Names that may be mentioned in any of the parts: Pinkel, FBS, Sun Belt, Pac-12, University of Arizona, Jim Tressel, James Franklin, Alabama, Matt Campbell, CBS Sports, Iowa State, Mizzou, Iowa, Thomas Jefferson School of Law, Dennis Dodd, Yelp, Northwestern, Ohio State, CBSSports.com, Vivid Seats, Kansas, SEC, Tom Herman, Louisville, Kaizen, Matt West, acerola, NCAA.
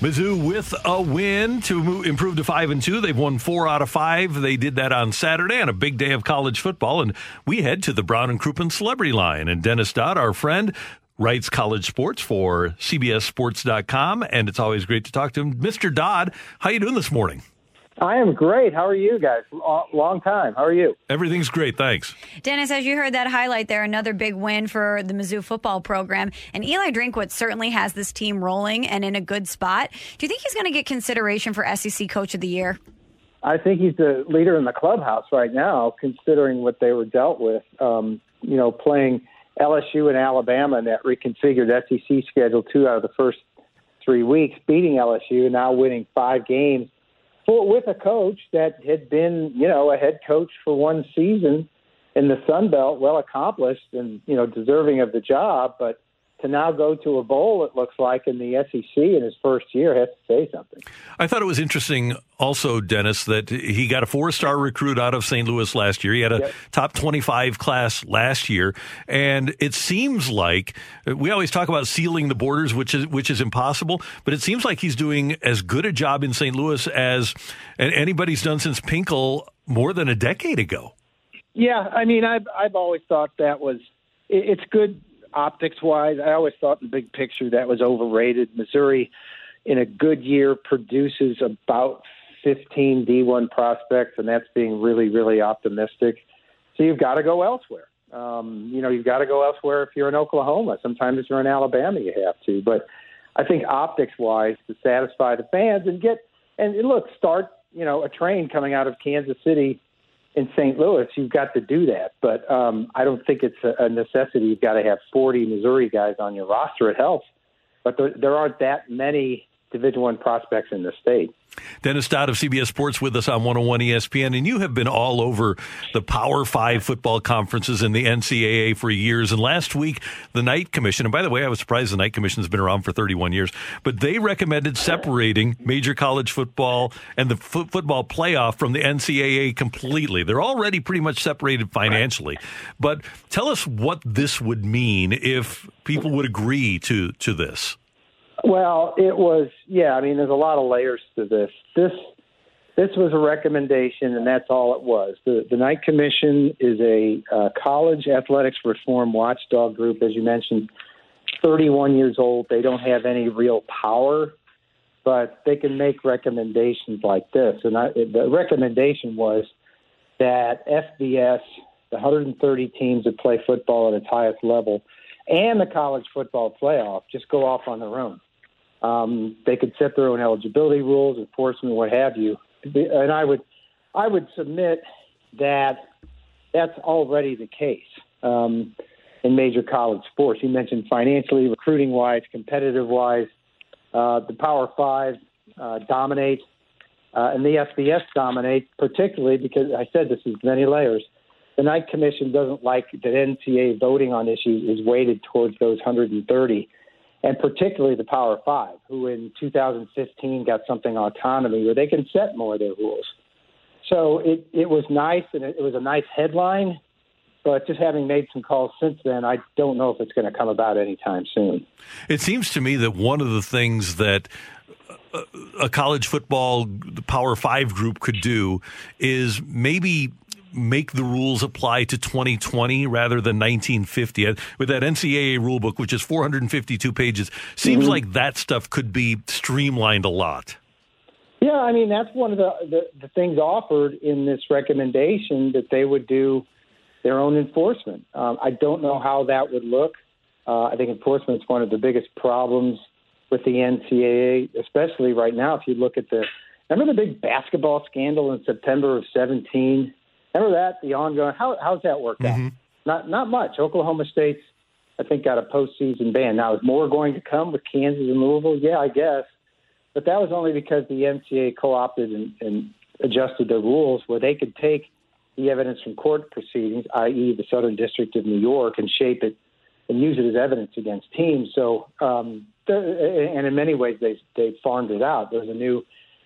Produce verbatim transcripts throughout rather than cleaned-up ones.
Mizzou with a win to move, improve to five and two. They've won four out of five. They did that on Saturday on a big day of college football. And we head to the Brown and Crouppen Celebrity Line. And Dennis Dodd, our friend, writes college sports for C B S Sports dot com. And it's always great to talk to him. Mister Dodd, how you doing this morning? I am great. How are you guys? Long time. How are you? Everything's great. Thanks. Dennis, as you heard that highlight there, another big win for the Mizzou football program. And Eli Drinkwitz certainly has this team rolling and in a good spot. Do you think he's going to get consideration for S E C Coach of the Year? I think he's the leader in the clubhouse right now, considering what they were dealt with, um, you know, playing L S U and Alabama in that reconfigured S E C schedule two out of the first three weeks, beating L S U and now winning five games. With a coach that had been, you know, a head coach for one season in the Sun Belt, well accomplished and, you know, deserving of the job. But to now go to a bowl, it looks like, in the S E C in his first year has to say something. I thought it was interesting also, Dennis, that he got a four-star recruit out of Saint Louis last year. He had a yep. top twenty-five class last year. And it seems like we always talk about sealing the borders, which is which is impossible. But it seems like he's doing as good a job in Saint Louis as anybody's done since Pinkel more than a decade ago. Yeah, I mean, I've, I've always thought that was it, it's good – optics-wise, I always thought in the big picture that was overrated. Missouri, in a good year, produces about fifteen D one prospects, and that's being really, really optimistic. So you've got to go elsewhere. Um, you know, you've got to go elsewhere if you're in Oklahoma. Sometimes if you're in Alabama, you have to. But I think optics-wise, to satisfy the fans and get and look, start you know a train coming out of Kansas City in Saint Louis, you've got to do that. But um, I don't think it's a necessity. You've got to have forty Missouri guys on your roster. It helps. But there, there aren't that many Division I prospects in the state. Dennis Dodd of C B S Sports with us on one oh one E S P N. And you have been all over the Power Five football conferences and the N C A A for years. And last week, the Knight Commission, and by the way, I was surprised the Knight Commission has been around for thirty-one years, but they recommended separating major college football and the f- football playoff from the N C A A completely. They're already pretty much separated financially. Right. But tell us what this would mean if people would agree to, to this. Well, it was, yeah, I mean, there's a lot of layers to this. This this was a recommendation, and that's all it was. The, the Knight Commission is a uh, college athletics reform watchdog group, as you mentioned, thirty-one years old. They don't have any real power, but they can make recommendations like this. And I, the recommendation was that F B S, the one hundred thirty teams that play football at its highest level, and the college football playoff just go off on their own. Um, they could set their own eligibility rules, enforcement, what have you. And I would, I would submit that that's already the case um, in major college sports. You mentioned financially, recruiting-wise, competitive-wise. Uh, the Power Five uh, dominate, uh, and the F B S dominate, particularly because I said this is many layers. The Knight Commission doesn't like that N C A A voting on issues is weighted towards those one hundred thirty, and particularly the Power Five, who in two thousand fifteen got something autonomy where they can set more of their rules. So it, it was nice, and it was a nice headline, but just having made some calls since then, I don't know if it's going to come about anytime soon. It seems to me that one of the things that a college football Power Five group could do is maybe – make the rules apply to twenty twenty rather than nineteen fifty. With that N C A A rulebook, which is four hundred fifty-two pages, seems mm-hmm. like that stuff could be streamlined a lot. Yeah, I mean, that's one of the, the, the things offered in this recommendation, that they would do their own enforcement. Um, I don't know how that would look. Uh, I think enforcement is one of the biggest problems with the N C double A, especially right now. If you look at the, remember the big basketball scandal in September of seventeen? Remember that, the ongoing, how, how's that worked mm-hmm. out? Not, not much. Oklahoma State's, I think, got a postseason ban. Now, is more going to come with Kansas and Louisville? Yeah, I guess. But that was only because the N C double A co-opted and, and adjusted their rules where they could take the evidence from court proceedings, that is the Southern District of New York, and shape it and use it as evidence against teams. So, um, and in many ways, they they farmed it out. There's a new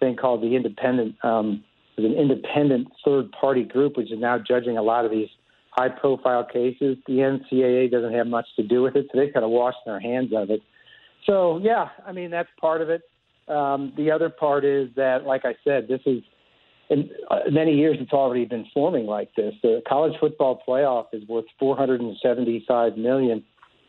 thing called the independent, um, an independent third-party group, which is now judging a lot of these high-profile cases. The N C double A doesn't have much to do with it, so they kind of washed their hands of it. So, yeah, I mean, that's part of it. Um, the other part is that, like I said, this is, in many years it's already been forming like this. The college football playoff is worth four hundred seventy-five million dollars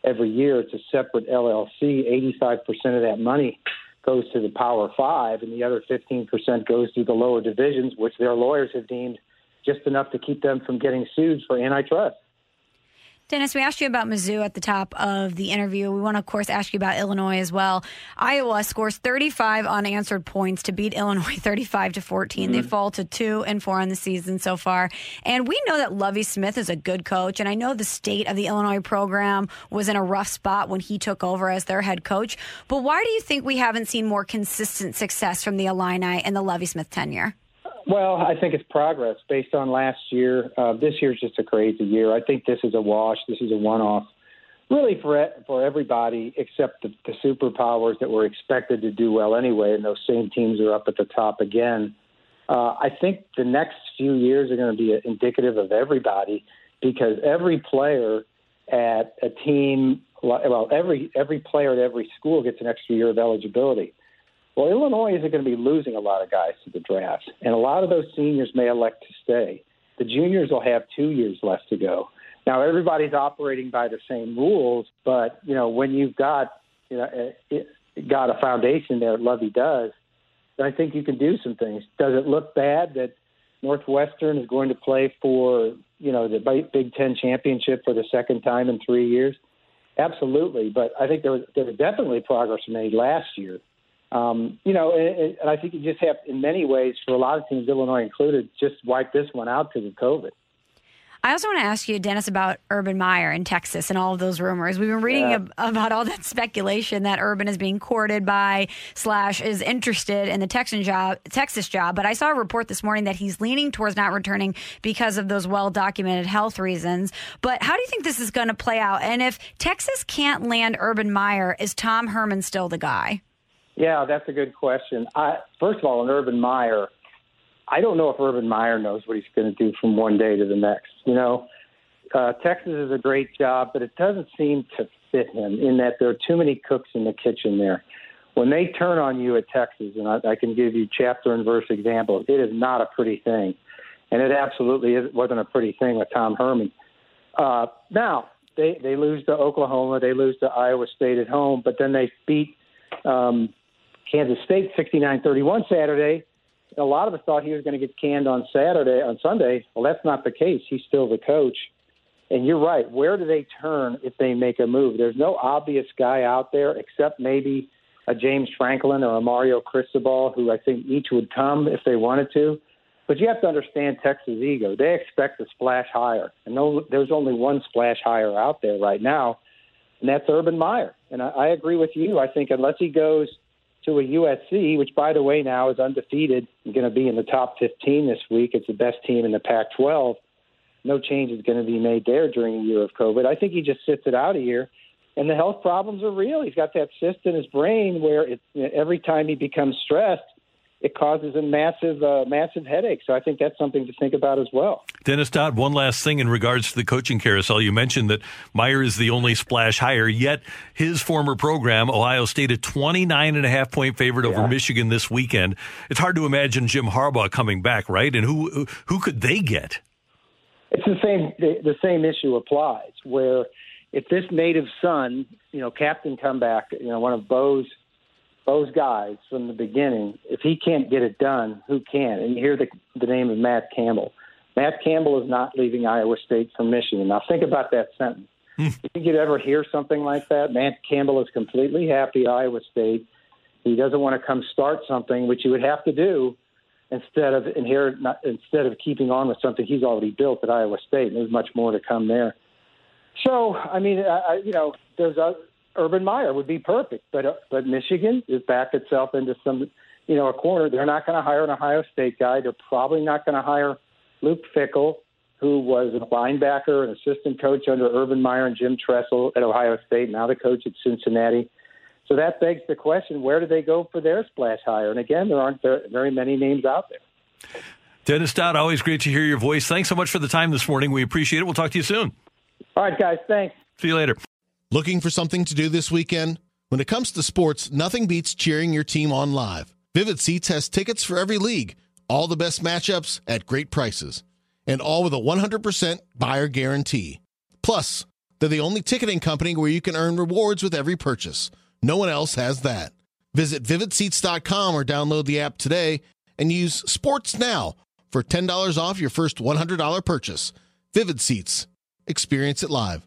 every year. It's a separate L L C. eighty-five percent of that money goes to the Power Five, and the other fifteen percent goes to the lower divisions, which their lawyers have deemed just enough to keep them from getting sued for antitrust. Dennis, we asked you about Mizzou at the top of the interview. We want to, of course, ask you about Illinois as well. Iowa scores thirty-five unanswered points to beat Illinois thirty-five to fourteen. Mm-hmm. They fall to two and four on the season so far. And we know that Lovie Smith is a good coach. And I know the state of the Illinois program was in a rough spot when he took over as their head coach. But why do you think we haven't seen more consistent success from the Illini and the Lovie Smith tenure? Well, I think it's progress based on last year. Uh, this year's just a crazy year. I think this is a wash. This is a one-off, really, for for everybody except the, the superpowers that were expected to do well anyway, and those same teams are up at the top again. Uh, I think the next few years are going to be indicative of everybody, because every player at a team, well, every every player at every school gets an extra year of eligibility. Well, Illinois isn't going to be losing a lot of guys to the draft, and a lot of those seniors may elect to stay. The juniors will have two years left to go. Now, everybody's operating by the same rules, but, you know, when you've got, you know, it, got a foundation there, Lovey does, I think you can do some things. Does it look bad that Northwestern is going to play for, you know, the Big Ten championship for the second time in three years? Absolutely, but I think there was, there was definitely progress made last year. Um, you know, and, and I think you just have, in many ways, for a lot of teams, Illinois included, just wipe this one out because of COVID. I also want to ask you, Dennis, about Urban Meyer in Texas and all of those rumors. We've been reading yeah. ab- about all that speculation that Urban is being courted by slash is interested in the Texan job, Texas job. But I saw a report this morning that he's leaning towards not returning because of those well-documented health reasons. But how do you think this is going to play out? And if Texas can't land Urban Meyer, is Tom Herman still the guy? Yeah, that's a good question. I, first of all, on Urban Meyer, I don't know if Urban Meyer knows what he's going to do from one day to the next. You know, uh, Texas is a great job, but it doesn't seem to fit him in that there are too many cooks in the kitchen there. When they turn on you at Texas, and I, I can give you chapter and verse examples, it is not a pretty thing. And it absolutely wasn't a pretty thing with Tom Herman. Uh, now, they, they lose to Oklahoma, they lose to Iowa State at home, but then they beat um, – Kansas State sixty-nine thirty-one Saturday. A lot of us thought he was going to get canned on Saturday, on Sunday. Well, that's not the case. He's still the coach. And you're right. Where do they turn if they make a move? There's no obvious guy out there except maybe a James Franklin or a Mario Cristobal, who I think each would come if they wanted to. But you have to understand Texas' ego. They expect a splash hire. And no, there's only one splash hire out there right now, and that's Urban Meyer. And I, I agree with you. I think unless he goes to a U S C, which, by the way, now is undefeated and going to be in the top fifteen this week. It's the best team in the Pac twelve. No change is going to be made there during a year of COVID. I think he just sits it out a year, and the health problems are real. He's got that cyst in his brain where it, you know, every time he becomes stressed, it causes a massive, uh, massive headache. So I think that's something to think about as well. Dennis Dodd, one last thing in regards to the coaching carousel. You mentioned that Meyer is the only splash hire, yet his former program, Ohio State, a twenty-nine and a half point favorite yeah. over Michigan this weekend. It's hard to imagine Jim Harbaugh coming back, right? And who who could they get? It's the same. The, the same issue applies. Where if this native son, you know, Captain Comeback, you know, one of Bo's. Those guys from the beginning, if he can't get it done, who can? And you hear the, the name of Matt Campbell. Matt Campbell is not leaving Iowa State for Michigan. Now, think about that sentence. You think you'd ever hear something like that? Matt Campbell is completely happy at Iowa State. He doesn't want to come start something, which he would have to do instead of inherit, not, instead of keeping on with something he's already built at Iowa State. And there's much more to come there. So, I mean, I, you know, there's a, Urban Meyer would be perfect, but uh, but Michigan has backed itself into some, you know, a corner. They're not going to hire an Ohio State guy. They're probably not going to hire Luke Fickell, who was a linebacker and assistant coach under Urban Meyer and Jim Tressel at Ohio State, now the coach at Cincinnati. So that begs the question, where do they go for their splash hire? And again, there aren't very many names out there. Dennis Dodd, always great to hear your voice. Thanks so much for the time this morning. We appreciate it. We'll talk to you soon. All right, guys. Thanks. See you later. Looking for something to do this weekend? When it comes to sports, nothing beats cheering your team on live. Vivid Seats has tickets for every league, all the best matchups at great prices, and all with a one hundred percent buyer guarantee. Plus, they're the only ticketing company where you can earn rewards with every purchase. No one else has that. Visit vivid seats dot com or download the app today and use Sports Now for ten dollars off your first one hundred dollars purchase. Vivid Seats. Experience it live.